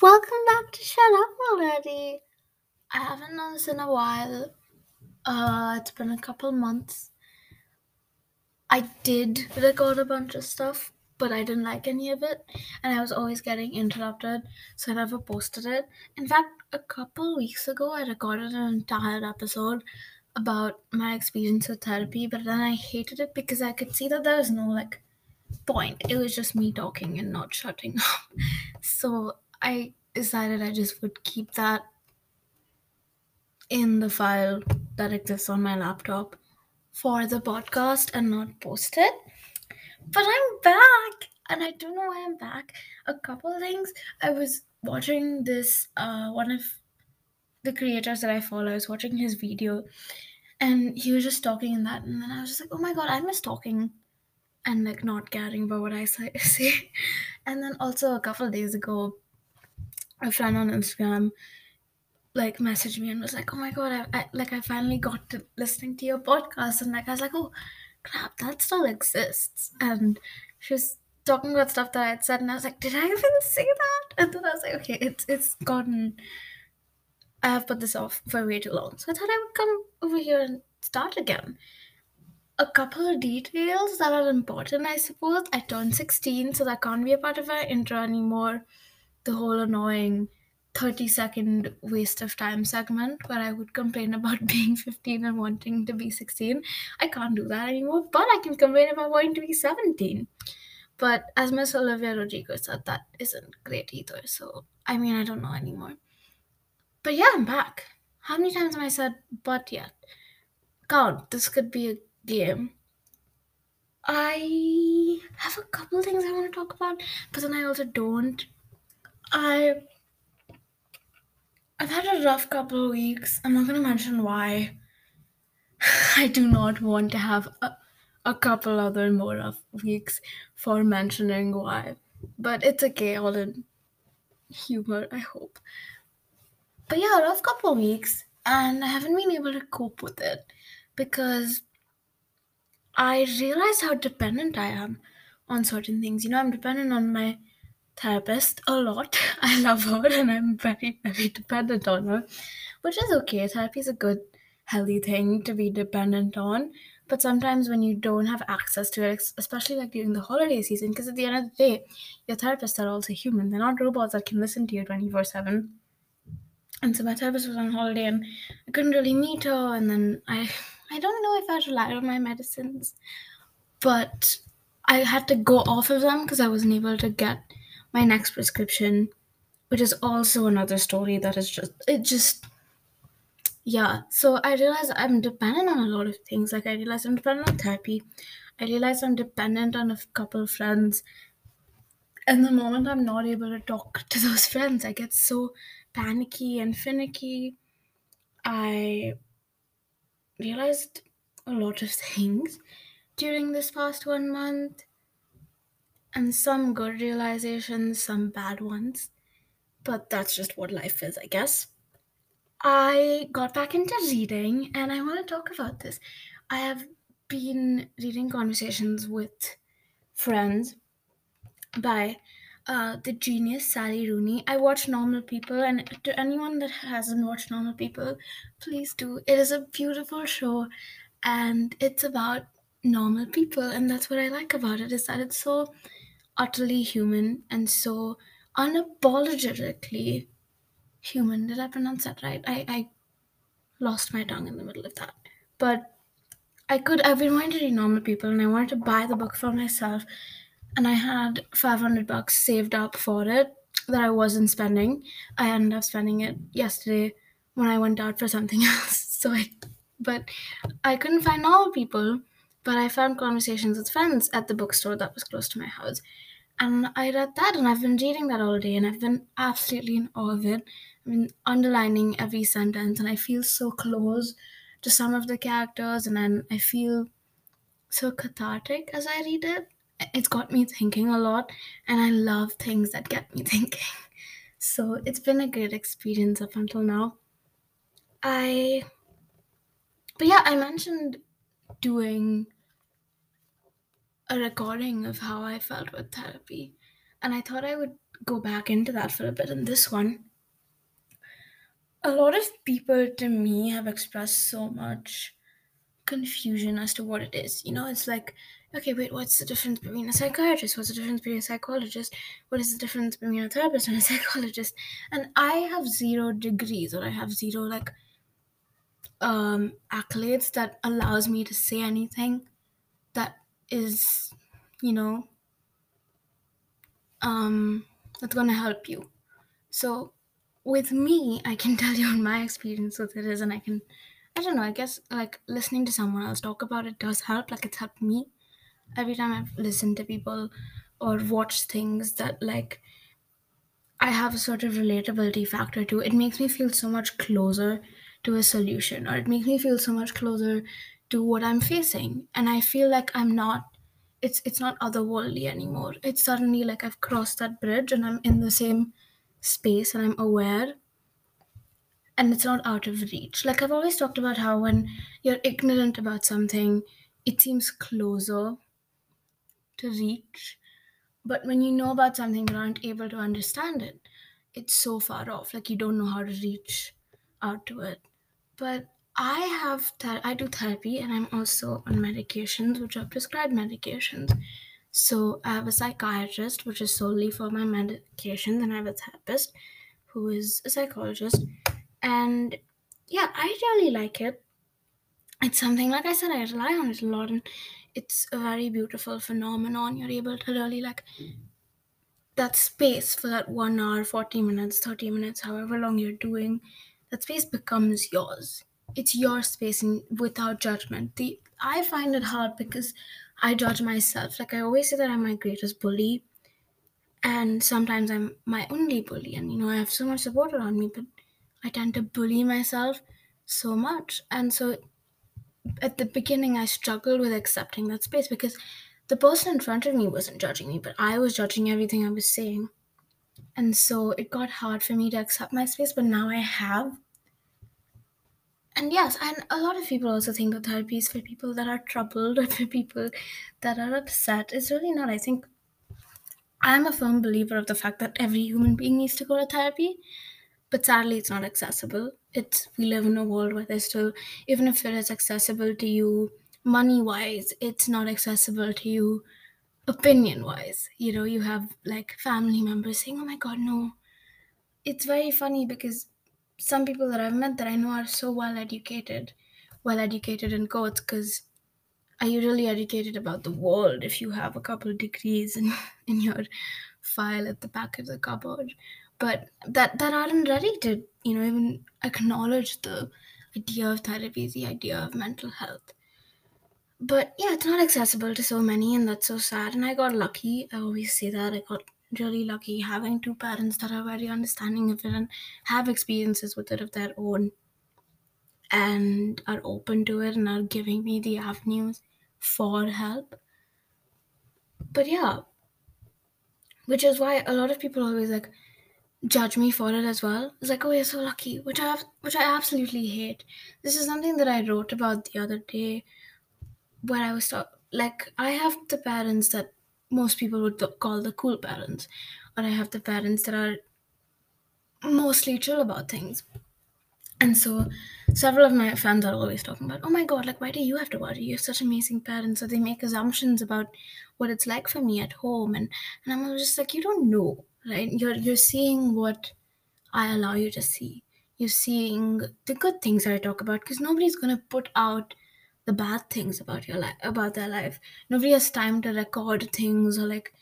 Welcome back to Shut Up Already. I haven't done this in a while. It's been a couple months. I did record a bunch of stuff, but I didn't like any of it, and I was always getting interrupted, so I never posted it. In fact, a couple weeks ago, I recorded an entire episode about my experience with therapy, but then I hated it because I could see that there was no point. It was just me talking and not shutting up. So I decided I just would keep that in the file that exists on my laptop for the podcast and not post it. But I'm back, and I don't know why I'm back. A couple things. I was watching this, one of the creators that I follow, I was watching his video, and he was just talking in that, and then I was just like, oh my god, I miss talking and not caring about what I say. And then also a couple of days ago, a friend on Instagram messaged me and was like, oh my god, I finally got to listening to your podcast, and I was like, oh crap, that still exists. And she was talking about stuff that I had said, and I was like, did I even say that? And then I was like, okay, it's gotten, I have put this off for way too long, so I thought I would come over here and start again. A couple of details that are important, I suppose. I turned 16, so that can't be a part of our intro anymore. The whole annoying 30-second waste of time segment where I would complain about being 15 and wanting to be 16. I can't do that anymore, but I can complain about wanting to be 17. But as Miss Olivia Rodrigo said, that isn't great either, so I don't know anymore. But yeah, I'm back. How many times have I said but yet? God, this could be a game. I have a couple things I want to talk about, but then I also don't. I've had a rough couple of weeks. I'm not going to mention why. I do not want to have a couple other more rough weeks for mentioning why. But it's okay, all in humor, I hope. But yeah, a rough couple of weeks, and I haven't been able to cope with it because I realized how dependent I am on certain things. I'm dependent on my therapist a lot. I love her and I'm very, very dependent on her, which is okay. Therapy is a good, healthy thing to be dependent on, but sometimes when you don't have access to it, especially during the holiday season, because at the end of the day, your therapists are also human. They're not robots that can listen to you 24/7. And so my therapist was on holiday and I couldn't really meet her, and then I don't know if I relied on my medicines, but I had to go off of them because I wasn't able to get my next prescription, which is also another story that is yeah. So I realized I'm dependent on a lot of things. I realized I'm dependent on therapy. I realized I'm dependent on a couple of friends. And the moment I'm not able to talk to those friends, I get so panicky and finicky. I realized a lot of things during this past 1 month. And some good realizations, some bad ones. But that's just what life is, I guess. I got back into reading, and I want to talk about this. I have been reading Conversations with Friends by the genius Sally Rooney. I watch Normal People, and to anyone that hasn't watched Normal People, please do. It is a beautiful show, and it's about normal people, and that's what I like about it, is that it's so utterly human and so unapologetically human. Did I pronounce that right? I lost my tongue in the middle of that. But I've been wanting to read Normal People, and I wanted to buy the book for myself, and I had $500 saved up for it that I wasn't spending. I ended up spending it yesterday when I went out for something else. But I couldn't find Normal People, but I found Conversations with Friends at the bookstore that was close to my house. And I read that, and I've been reading that all day, and I've been absolutely in awe of it. I've been underlining every sentence, and I feel so close to some of the characters, and then I feel so cathartic as I read it. It's got me thinking a lot, and I love things that get me thinking. So it's been a great experience up until now. But yeah, I mentioned doing a recording of how I felt with therapy, and I thought I would go back into that for a bit in this one. A lot of people to me have expressed so much confusion as to what it is. You know, it's like, okay, wait, what's the difference between a psychiatrist? What's the difference between a psychologist? What is the difference between a therapist and a psychologist? And I have 0 degrees, or I have 0 accolades that allows me to say anything that is, you know, that's going to help you. So with me, I can tell you on my experience what it is, and I guess listening to someone else talk about it does help. Like, it's helped me. Every time I've listened to people or watched things that, like, I have a sort of relatability factor to, it makes me feel so much closer to a solution, or it makes me feel so much closer to what I'm facing. And I feel like it's not otherworldly anymore. It's suddenly like I've crossed that bridge and I'm in the same space and I'm aware. And it's not out of reach. Like, I've always talked about how when you're ignorant about something, it seems closer to reach. But when you know about something but aren't able to understand it, it's so far off. Like, you don't know how to reach out to it. But I do therapy, and I'm also on medications, which are prescribed medications. So I have a psychiatrist, which is solely for my medications, and I have a therapist who is a psychologist. And yeah, I really like it. It's something, like I said, I rely on it a lot, and it's a very beautiful phenomenon. You're able to really, like, that space for that 1 hour, 40 minutes, 30 minutes, however long you're doing, that space becomes yours. It's your space and without judgment. I find it hard because I judge myself. Like, I always say that I'm my greatest bully, and sometimes I'm my only bully, and, you know, I have so much support around me, but I tend to bully myself so much. And so at the beginning, I struggled with accepting that space because the person in front of me wasn't judging me, but I was judging everything I was saying. And so it got hard for me to accept my space, but now I have. And yes, and a lot of people also think that therapy is for people that are troubled or for people that are upset. It's really not. I think I'm a firm believer of the fact that every human being needs to go to therapy. But sadly, it's not accessible. We live in a world where there's still, even if it is accessible to you money-wise, it's not accessible to you opinion-wise. You know, you have, like, family members saying, oh my God, no. It's very funny because some people that I've met that I know are so well-educated in quotes, because are you really educated about the world if you have a couple of degrees in your file at the back of the cupboard? But that aren't ready to, you know, even acknowledge the idea of therapy, the idea of mental health. But yeah, it's not accessible to so many, and that's so sad. And I got lucky. I always say that. I got really lucky having 2 parents that are very understanding of it and have experiences with it of their own and are open to it and are giving me the avenues for help. But yeah, which is why a lot of people always, like, judge me for it as well. It's like, oh, you're so lucky, which I absolutely hate. This is something that I wrote about the other day where I was like, I have the parents that most people would call the cool parents, or I have the parents that are mostly chill about things. And so several of my friends are always talking about, oh my God, like, why do you have to worry? You have such amazing parents. So they make assumptions about what it's like for me at home. And I'm just like, you don't know. Right? You're seeing what I allow you to see. You're seeing the good things that I talk about, because nobody's going to put out the bad things about your life, about their life. Nobody has time to record things or, like,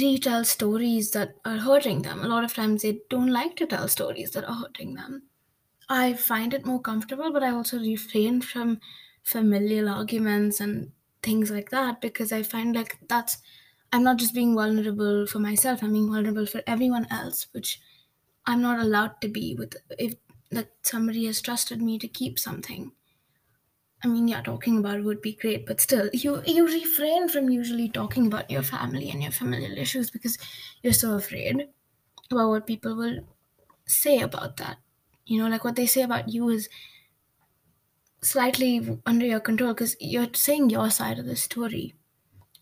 retell stories that are hurting them. A lot of times they don't like to tell stories that are hurting them. I find it more comfortable, but I also refrain from familial arguments and things like that, because I find, like, that's, I'm not just being vulnerable for myself, I'm being vulnerable for everyone else, which I'm not allowed to be with, if, like, somebody has trusted me to keep something. I mean, yeah, talking about it would be great, but still, you refrain from usually talking about your family and your familial issues because you're so afraid about what people will say about that. You know, like, what they say about you is slightly under your control because you're saying your side of the story,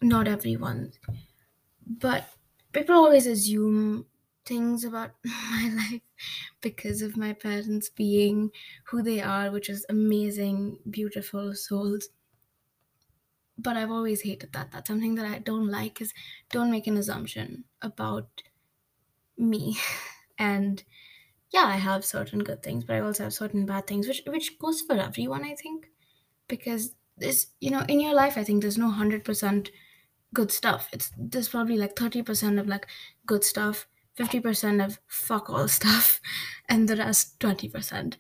not everyone's. But People always assume things about my life because of my parents being who they are, which is amazing, beautiful souls. But I've always hated that. That's something that I don't like, is don't make an assumption about me. And yeah, I have certain good things, but I also have certain bad things, which goes for everyone, I think. Because this, in your life, I think there's no 100% good stuff. There's probably like 30% of like good stuff, 50% of fuck all stuff, and the rest 20%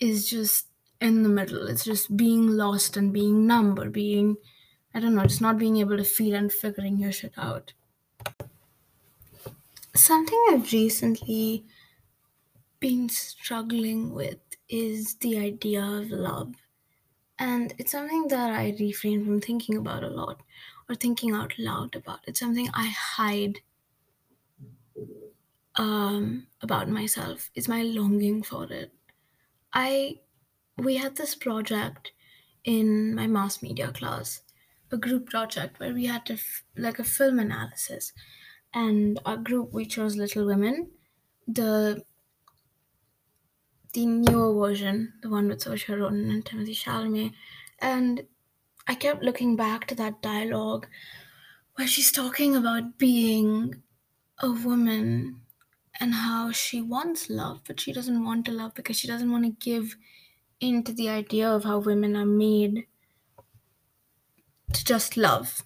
is just in the middle. It's just being lost and being numb, or being, I don't know, just not being able to feel and figuring your shit out. Something I've recently been struggling with is the idea of love. And it's something that I refrain from thinking about a lot, or thinking out loud about. It's something I hide about myself, is my longing for it. We had this project in my mass media class, a group project where we had to like a film analysis. And our group, we chose Little Women, the newer version, the one with Saoirse Ronan and Timothée Chalamet. And I kept looking back to that dialogue where she's talking about being a woman and how she wants love, but she doesn't want to love because she doesn't want to give into the idea of how women are made to just love.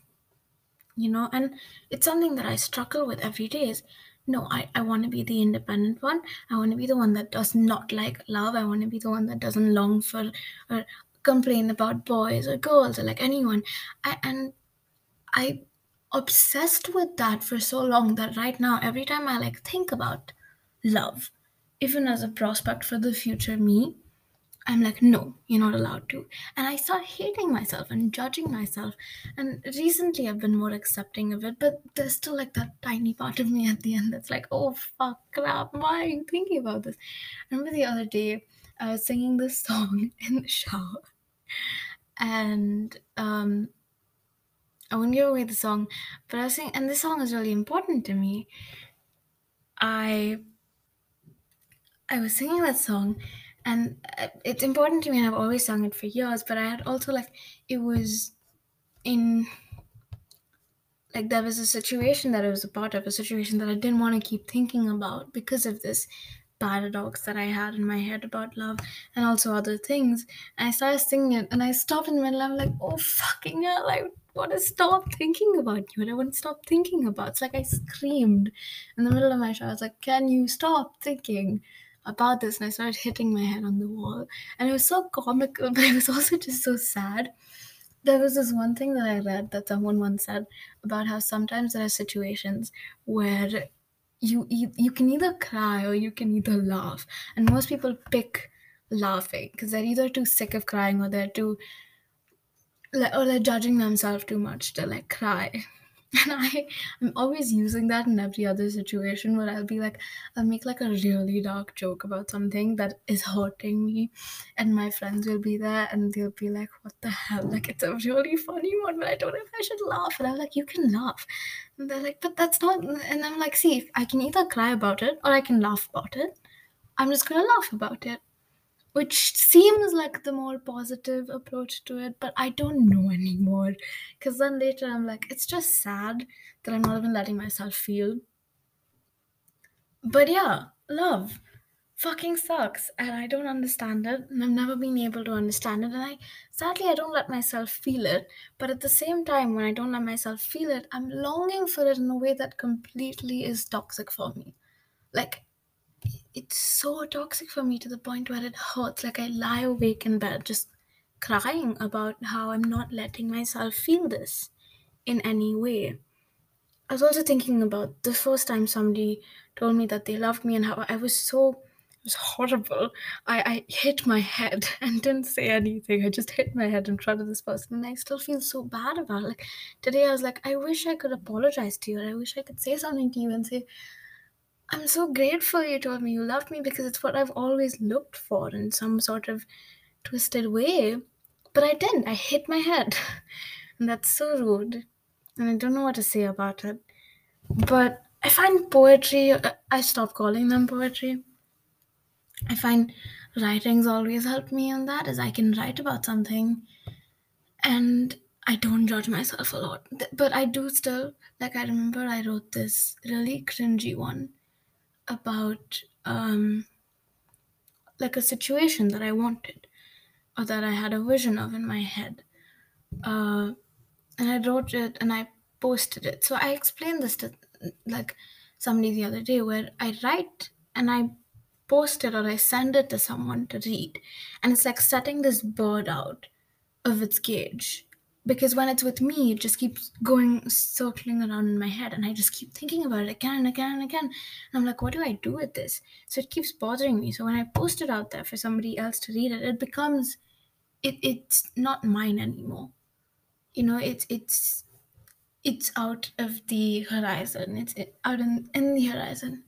And it's something that I struggle with every day is, no, I want to be the independent one. I want to be the one that does not like love. I want to be the one that doesn't long for or complain about boys or girls or like anyone. I obsessed with that for so long that right now, every time I like think about love, even as a prospect for the future me, I'm like, no, you're not allowed to. And I start hating myself and judging myself. And recently I've been more accepting of it, but there's still like that tiny part of me at the end that's like, oh, fuck, crap, why are you thinking about this? I remember the other day I was singing this song in the shower. And I wouldn't give away the song, but I was singing, and this song is really important to me. I was singing that song, and it's important to me, and I've always sung it for years, but I had also, like, it was in, like, there was a situation that I was a part of, a situation that I didn't want to keep thinking about because of this paradox that I had in my head about love and also other things. And I started singing it, and I stopped in the middle. I'm like, oh, fucking hell, I want to stop thinking about you, and I want to stop thinking about. It's like I screamed in the middle of my show. I was like, can you stop thinking about this? And I started hitting my head on the wall, and it was so comical, but it was also just so sad. There was this one thing that I read that someone once said about how sometimes there are situations where you can either cry or you can either laugh, and most people pick laughing because they're either too sick of crying or they're judging themselves too much to like cry. And I'm always using that in every other situation where I'll be like, I'll make like a really dark joke about something that is hurting me, and my friends will be there and they'll be like, what the hell? Like, it's a really funny one, but I don't know if I should laugh. And I'm like, you can laugh. And they're like, but that's not. And I'm like, see, I can either cry about it or I can laugh about it. I'm just going to laugh about it, which seems like the more positive approach to it, but I don't know anymore. Because then later I'm like, it's just sad that I'm not even letting myself feel. But yeah, love fucking sucks, and I don't understand it, and I've never been able to understand it, and sadly I don't let myself feel it. But at the same time, when I don't let myself feel it, I'm longing for it in a way that completely is toxic for me. Like, it's so toxic for me to the point where it hurts. Like, I lie awake in bed just crying about how I'm not letting myself feel this in any way. I was also thinking about the first time somebody told me that they loved me and how it was horrible. I hit my head and didn't say anything. I just hit my head in front of this person, and I still feel so bad about it. Like, today I was like, I wish I could apologize to you, or I wish I could say something to you and say, I'm so grateful you told me you loved me, because it's what I've always looked for in some sort of twisted way. But I didn't. I hit my head. And that's so rude. And I don't know what to say about it. But I find poetry, I stopped calling them poetry. I find writings always help me on that, as I can write about something and I don't judge myself a lot. But I do still, like, I remember I wrote this really cringy one about like a situation that I wanted or that I had a vision of in my head. And I wrote it and I posted it. So I explained this to like somebody the other day, where I write and I post it or I send it to someone to read. And it's like setting this bird out of its cage. Because when it's with me, it just keeps going, circling around in my head. And I just keep thinking about it again and again and again. And I'm like, what do I do with this? So it keeps bothering me. So when I post it out there for somebody else to read it, it becomes, it's not mine anymore. You know, it's out of the horizon. It's out in the horizon.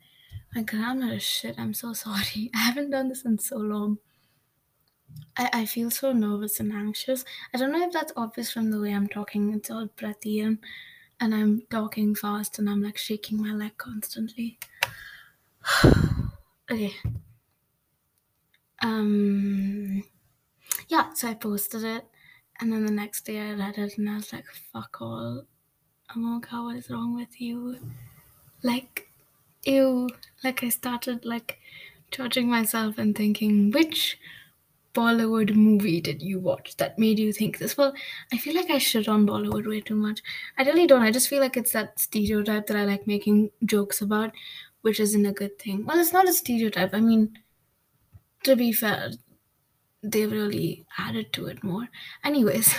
My grammar is shit. I'm so sorry. I haven't done this in so long. I feel so nervous and anxious. I don't know if that's obvious from the way I'm talking. It's all breathy and I'm talking fast and I'm like shaking my leg constantly. Okay. Yeah, so I posted it and then the next day I read it and I was like, fuck all. Amoka, what is wrong with you? Like, ew. Like I started like judging myself and thinking, which Bollywood movie did you watch that made you think this? Well, I feel like I shit on Bollywood way too much. I really don't. I just feel like it's that stereotype that I like making jokes about, which isn't a good thing. Well, it's not a stereotype. I mean, to be fair, they've really added to it more. Anyways,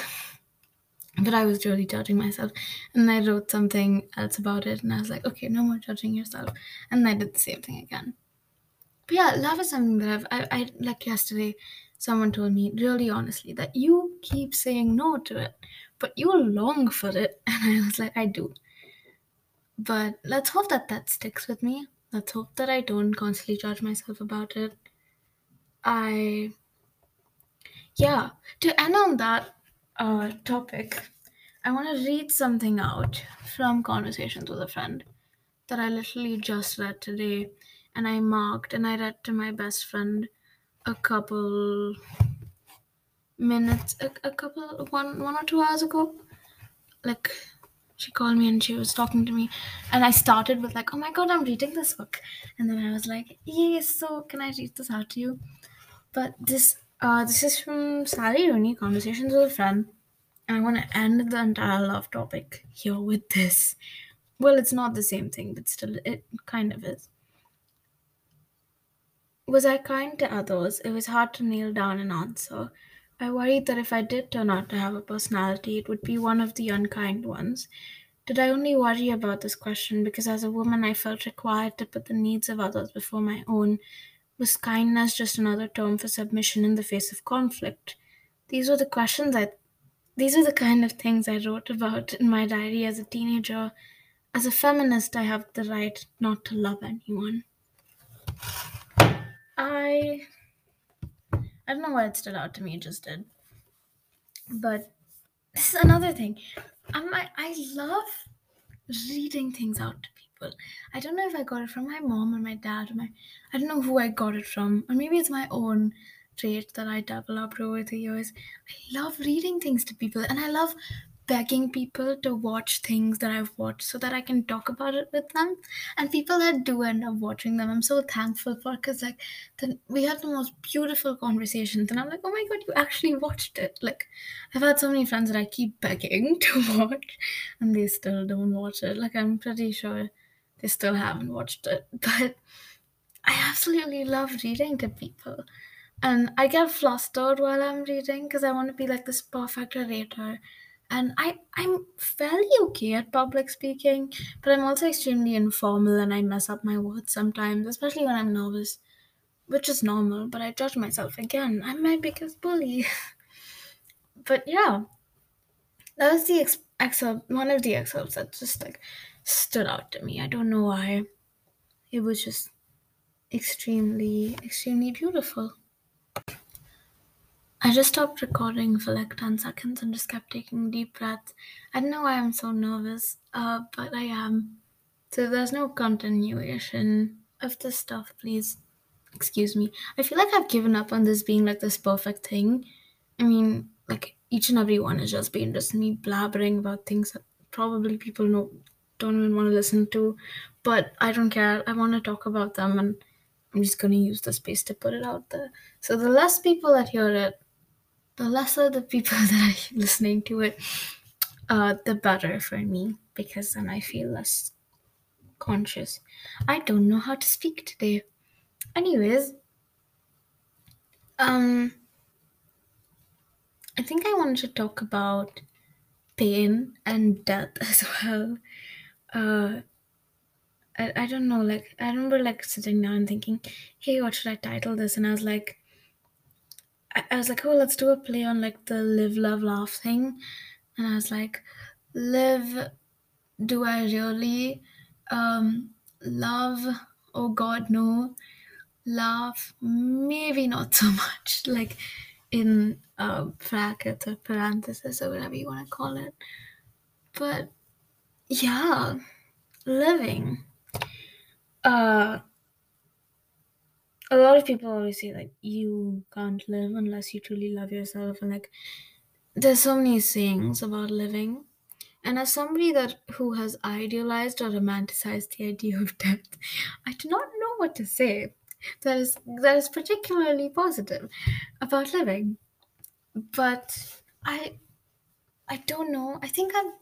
but I was really judging myself. And I wrote something else about it. And I was like, okay, no more judging yourself. And I did the same thing again. But yeah, love is something that I like yesterday. Someone told me really honestly that you keep saying no to it, but you long for it. And I was like, I do. But let's hope that that sticks with me. Let's hope that I don't constantly judge myself about it. Yeah, to end on that topic, I want to read something out from Conversations with a Friend that I literally just read today. And I marked and I read to my best friend a couple minutes, one or two hours ago. Like, she called me and she was talking to me and I started with like, oh my god, I'm reading this book. And then I was like, yes, so can I read this out to you? But this is from Sally Rooney, Conversations with a Friend. And I want to end the entire love topic here with this. Well, it's not the same thing, but still it kind of is. Was I kind to others? It was hard to nail down an answer. I worried that if I did turn out to have a personality, it would be one of the unkind ones. Did I only worry about this question because as a woman I felt required to put the needs of others before my own? Was kindness just another term for submission in the face of conflict? These are the kind of things I wrote about in my diary as a teenager. As a feminist, I have the right not to love anyone. I don't know why it stood out to me, it just did. But this is another thing. I love reading things out to people. I don't know if I got it from my mom or my dad or I don't know who I got it from. Or maybe it's my own trait that I developed over the years. I love reading things to people and I love begging people to watch things that I've watched so that I can talk about it with them. And people that do end up watching them, I'm so thankful for, because like we had the most beautiful conversations and I'm like, oh my god, you actually watched it. Like, I've had so many friends that I keep begging to watch and they still don't watch it. Like, I'm pretty sure they still haven't watched it. But I absolutely love reading to people. And I get flustered while I'm reading because I want to be like this perfect orator. And I'm fairly okay at public speaking, but I'm also extremely informal and I mess up my words sometimes, especially when I'm nervous, which is normal, but I judge myself again. I'm my biggest bully. But yeah, that was the excerpt, one of the excerpts that just like stood out to me. I don't know why. It was just extremely, extremely beautiful. I just stopped recording for like 10 seconds and just kept taking deep breaths. I don't know why I'm so nervous, but I am. So if there's no continuation of this stuff, please excuse me. I feel like I've given up on this being like this perfect thing. I mean, like each and every one is just being just me blabbering about things that probably people don't even want to listen to, but I don't care. I want to talk about them, and I'm just going to use the space to put it out there. So the less people that hear it, the lesser the people that are listening to it, the better for me, because then I feel less conscious. I don't know how to speak today. Anyways, I think I wanted to talk about pain and death as well. I don't know, like, I remember, like, sitting down and thinking, hey, what should I title this? And I was like, oh, let's do a play on, like, the live, love, laugh thing. And I was like, live, do I really? Love, oh God, no. Laugh, maybe not so much. Like, in brackets or parentheses or whatever you want to call it. But, yeah, living. A lot of people always say, like, you can't live unless you truly love yourself. And, like, there's so many sayings about living. And as somebody who has idealized or romanticized the idea of death, I do not know what to say that is particularly positive about living. But I don't know. I think I've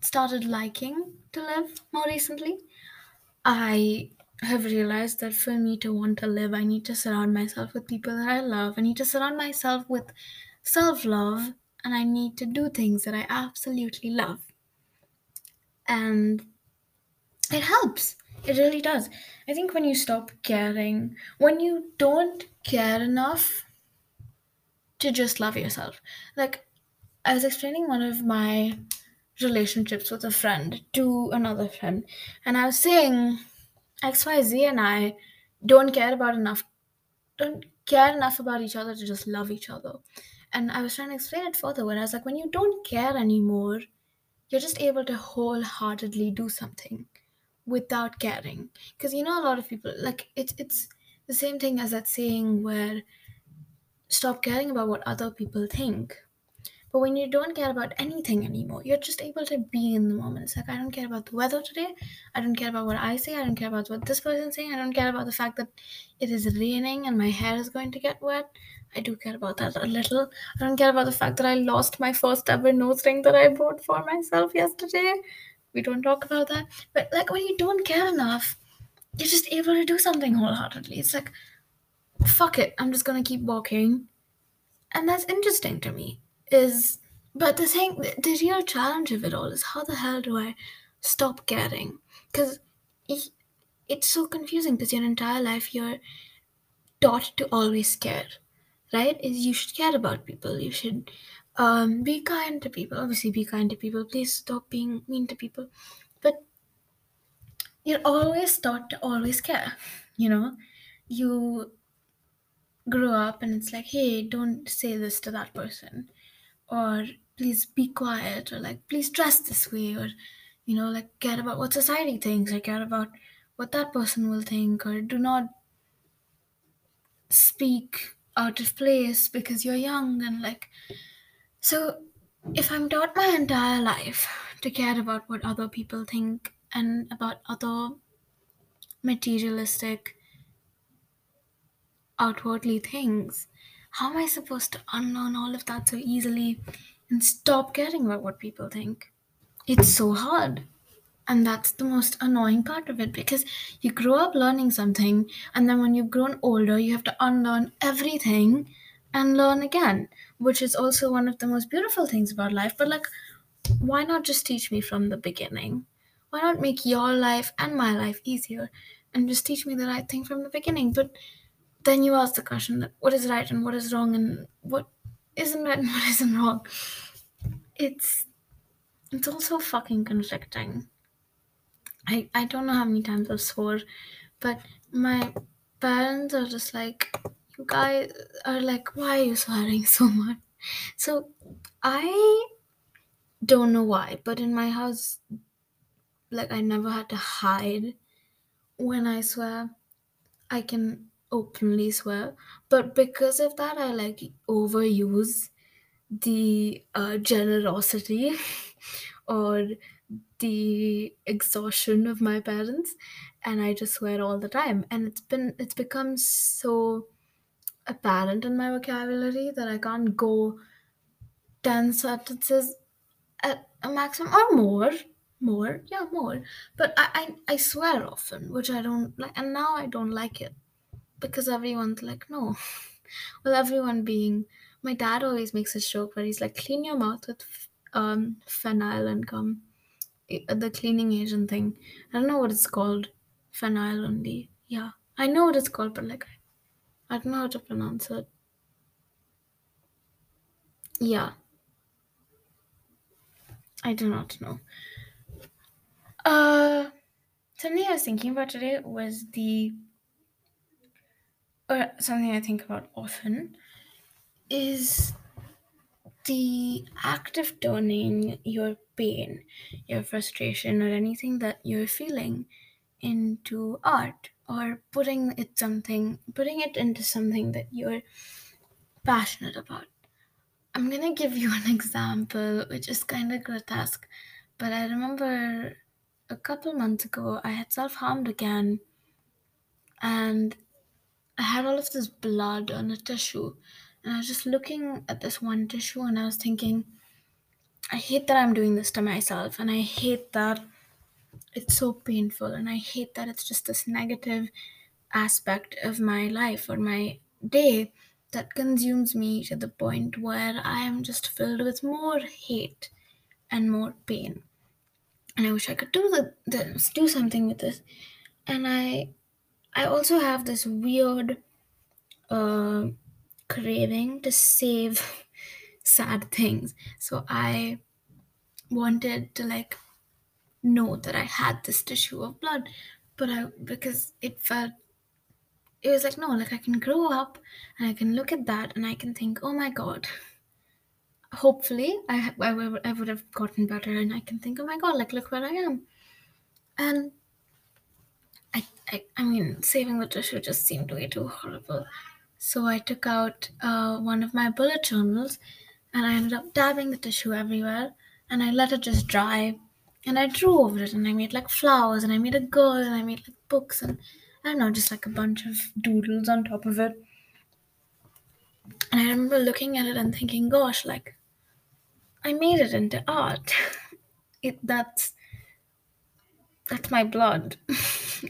started liking to live more recently. I have realized that for me to want to live, I need to surround myself with people that I love. I need to surround myself with self-love, and I need to do things that I absolutely love. And it helps. It really does. I think when you stop caring, when you don't care enough to just love yourself. Like, I was explaining one of my relationships with a friend to another friend, and I was saying XYZ and I don't care enough about each other to just love each other. And I was trying to explain it further, when I was like, when you don't care anymore, you're just able to wholeheartedly do something without caring. Because, you know, a lot of people, like, it's the same thing as that saying where stop caring about what other people think. But when you don't care about anything anymore, you're just able to be in the moment. It's like, I don't care about the weather today. I don't care about what I say. I don't care about what this person's saying. I don't care about the fact that it is raining and my hair is going to get wet. I do care about that a little. I don't care about the fact that I lost my first ever nose ring that I bought for myself yesterday. We don't talk about that. But, like, when you don't care enough, you're just able to do something wholeheartedly. It's like, fuck it, I'm just going to keep walking. And that's interesting to me. But the real challenge of it all is, how the hell do I stop caring? Because it's so confusing, because your entire life you're taught to always care, right? You should care about people. You should be kind to people. Obviously, be kind to people. Please stop being mean to people. But you're always taught to always care, you know? You grow up and it's like, hey, don't say this to that person. Or please be quiet, or like, please dress this way, or, you know, like, care about what society thinks, or care about what that person will think, or do not speak out of place because you're young. And, like, so if I'm taught my entire life to care about what other people think and about other materialistic, outwardly things, how am I supposed to unlearn all of that so easily and stop caring about what people think? It's so hard. And that's the most annoying part of it, because you grow up learning something, and then when you've grown older, you have to unlearn everything and learn again, which is also one of the most beautiful things about life. But, like, why not just teach me from the beginning? Why not make your life and my life easier and just teach me the right thing from the beginning? But then you ask the question, like, what is right and what is wrong, and what isn't right and what isn't wrong. It's also fucking conflicting. I don't know how many times I've swore, but my parents are just like, you guys are like, why are you swearing so much? So I don't know why, but in my house, like I never had to hide when I swear. I can openly swear, but because of that, I like overuse the generosity or the exhaustion of my parents, and I just swear all the time. And it's become so apparent in my vocabulary that I can't go 10 sentences at a maximum or more. But I swear often, which I don't like, and now I don't like it because everyone's like, no. Well, everyone being my dad always makes a joke where he's like, clean your mouth with phenyl and cum, the cleaning agent thing. I don't know what it's called. Phenyl only. Yeah, I know what it's called, but like I don't know how to pronounce it. Yeah, I do not know. Something I was thinking about today was or something I think about often is the act of turning your pain, your frustration, or anything that you're feeling into art, or putting it into something that you're passionate about. I'm gonna give you an example which is kind of grotesque, but I remember a couple months ago I had self-harmed again, and I had all of this blood on a tissue, and I was just looking at this one tissue and I was thinking, I hate that I'm doing this to myself, and I hate that it's so painful, and I hate that it's just this negative aspect of my life or my day that consumes me to the point where I am just filled with more hate and more pain. And I wish I could do something with this. And I also have this weird craving to save sad things. So I wanted to like know that I had this tissue of blood, but because it was like, no, like I can grow up and I can look at that and I can think, oh my God, hopefully I would have gotten better, and I can think, oh my God, like look where I am. And I mean, saving the tissue just seemed way too horrible. So I took out one of my bullet journals and I ended up dabbing the tissue everywhere, and I let it just dry, and I drew over it, and I made like flowers, and I made a girl, and I made like books, and I don't know, just like a bunch of doodles on top of it. And I remember looking at it and thinking, gosh, like, I made it into art. That's my blood.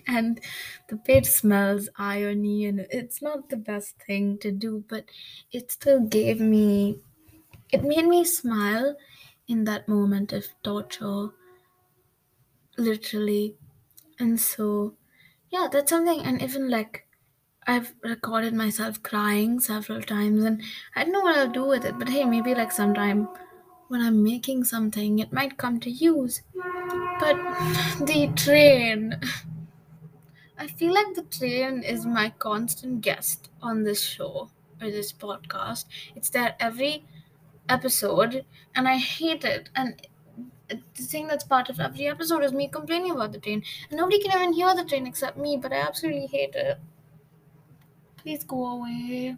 And the page smells irony, and it's not the best thing to do, but it still made me smile in that moment of torture, literally. And so, yeah, that's something. And even like, I've recorded myself crying several times, and I don't know what I'll do with it, but hey, maybe like sometime when I'm making something, it might come to use. But the train, I feel like the train is my constant guest on this show or this podcast. It's there every episode, and I hate it. And the thing that's part of every episode is me complaining about the train. And nobody can even hear the train except me, but I absolutely hate it. Please go away.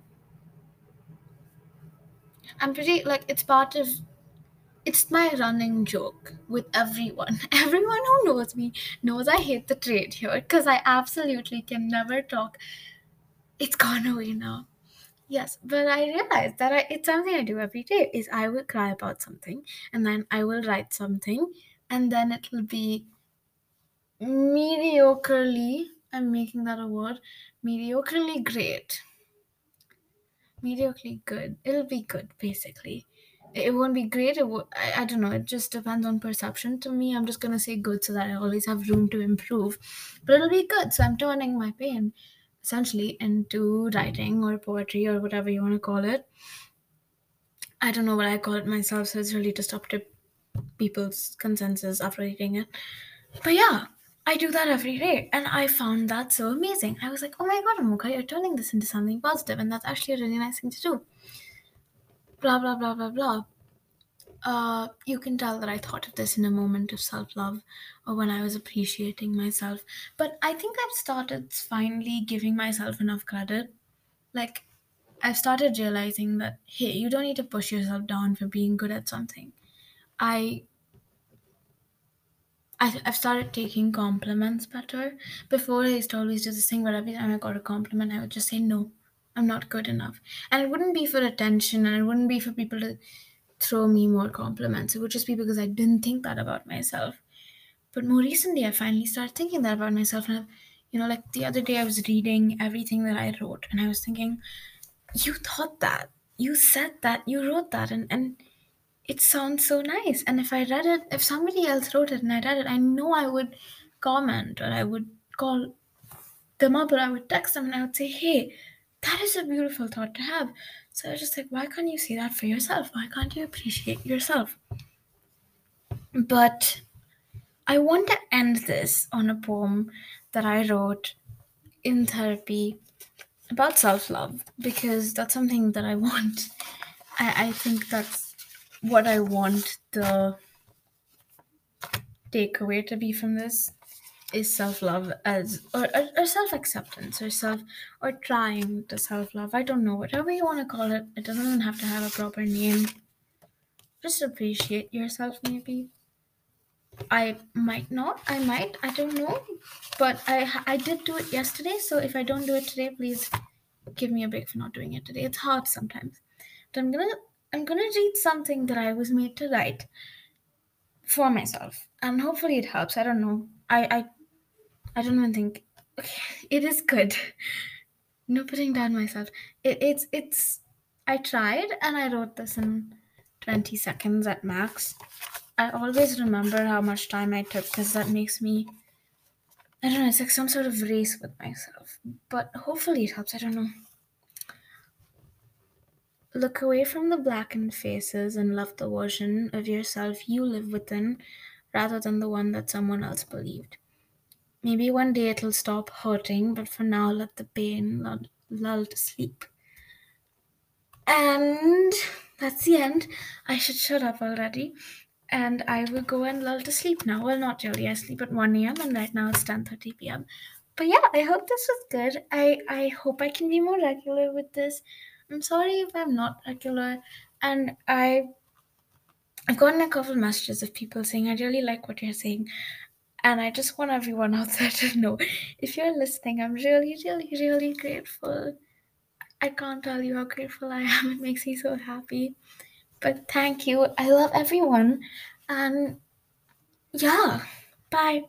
It's my running joke with everyone. Everyone who knows me knows I hate the trade here because I absolutely can never talk. It's gone away now. Yes, but I realized that it's something I do every day is I will cry about something, and then I will write something, and then it will be mediocrely, I'm making that a word, mediocrely great, mediocrely good. It'll be good, basically. It won't be great. I don't know. It just depends on perception. To me, I'm just going to say good so that I always have room to improve. But it'll be good. So I'm turning my pain, essentially, into writing or poetry or whatever you want to call it. I don't know what I call it myself, so it's really just up to people's consensus after reading it. But yeah, I do that every day. And I found that so amazing. I was like, oh my God, Amoka, you're turning this into something positive, and that's actually a really nice thing to do. Blah, blah, blah, blah, blah. You can tell that I thought of this in a moment of self-love or when I was appreciating myself. But I think I've started finally giving myself enough credit. Like, I've started realizing that, hey, you don't need to push yourself down for being good at something. I've started taking compliments better. Before, I used to always do this thing where every time I got a compliment, I would just say, no, I'm not good enough. And it wouldn't be for attention, and it wouldn't be for people to throw me more compliments. It would just be because I didn't think that about myself. But more recently, I finally started thinking that about myself. And, like the other day, I was reading everything that I wrote, and I was thinking, you thought that, you said that, you wrote that, and it sounds so nice. And if I read it, if somebody else wrote it and I read it, I know I would comment, or I would call them up, or I would text them, and I would say, hey, that is a beautiful thought to have. So I was just like, why can't you say that for yourself? Why can't you appreciate yourself? But I want to end this on a poem that I wrote in therapy about self-love, because that's something that I want. I think that's what I want the takeaway to be from this, is self-love as or self-acceptance, or trying to self-love. I don't know, whatever you want to call it. It doesn't even have to have a proper name. Just appreciate yourself, maybe. I might not. I don't know. But I did do it yesterday, so if I don't do it today, please give me a break for not doing it today. It's hard sometimes. But I'm gonna read something that I was made to write for myself, and hopefully it helps. I don't know. I don't even think. Okay, it is good. No putting down myself. It's. I tried, and I wrote this in 20 seconds at max. I always remember how much time I took, because that makes me, I don't know, it's like some sort of race with myself. But hopefully it helps. I don't know. Look away from the blackened faces and love the version of yourself you live within, rather than the one that someone else believed. Maybe one day it'll stop hurting, but for now, let the pain lull to sleep. And that's the end. I should shut up already. And I will go and lull to sleep now. Well, not really. I sleep at 1 a.m. and right now it's 10:30 p.m. But yeah, I hope this was good. I hope I can be more regular with this. I'm sorry if I'm not regular. And I've gotten a couple messages of people saying, I really like what you're saying. And I just want everyone out there to know, if you're listening, I'm really, really, really grateful. I can't tell you how grateful I am. It makes me so happy. But thank you. I love everyone. And yeah, bye.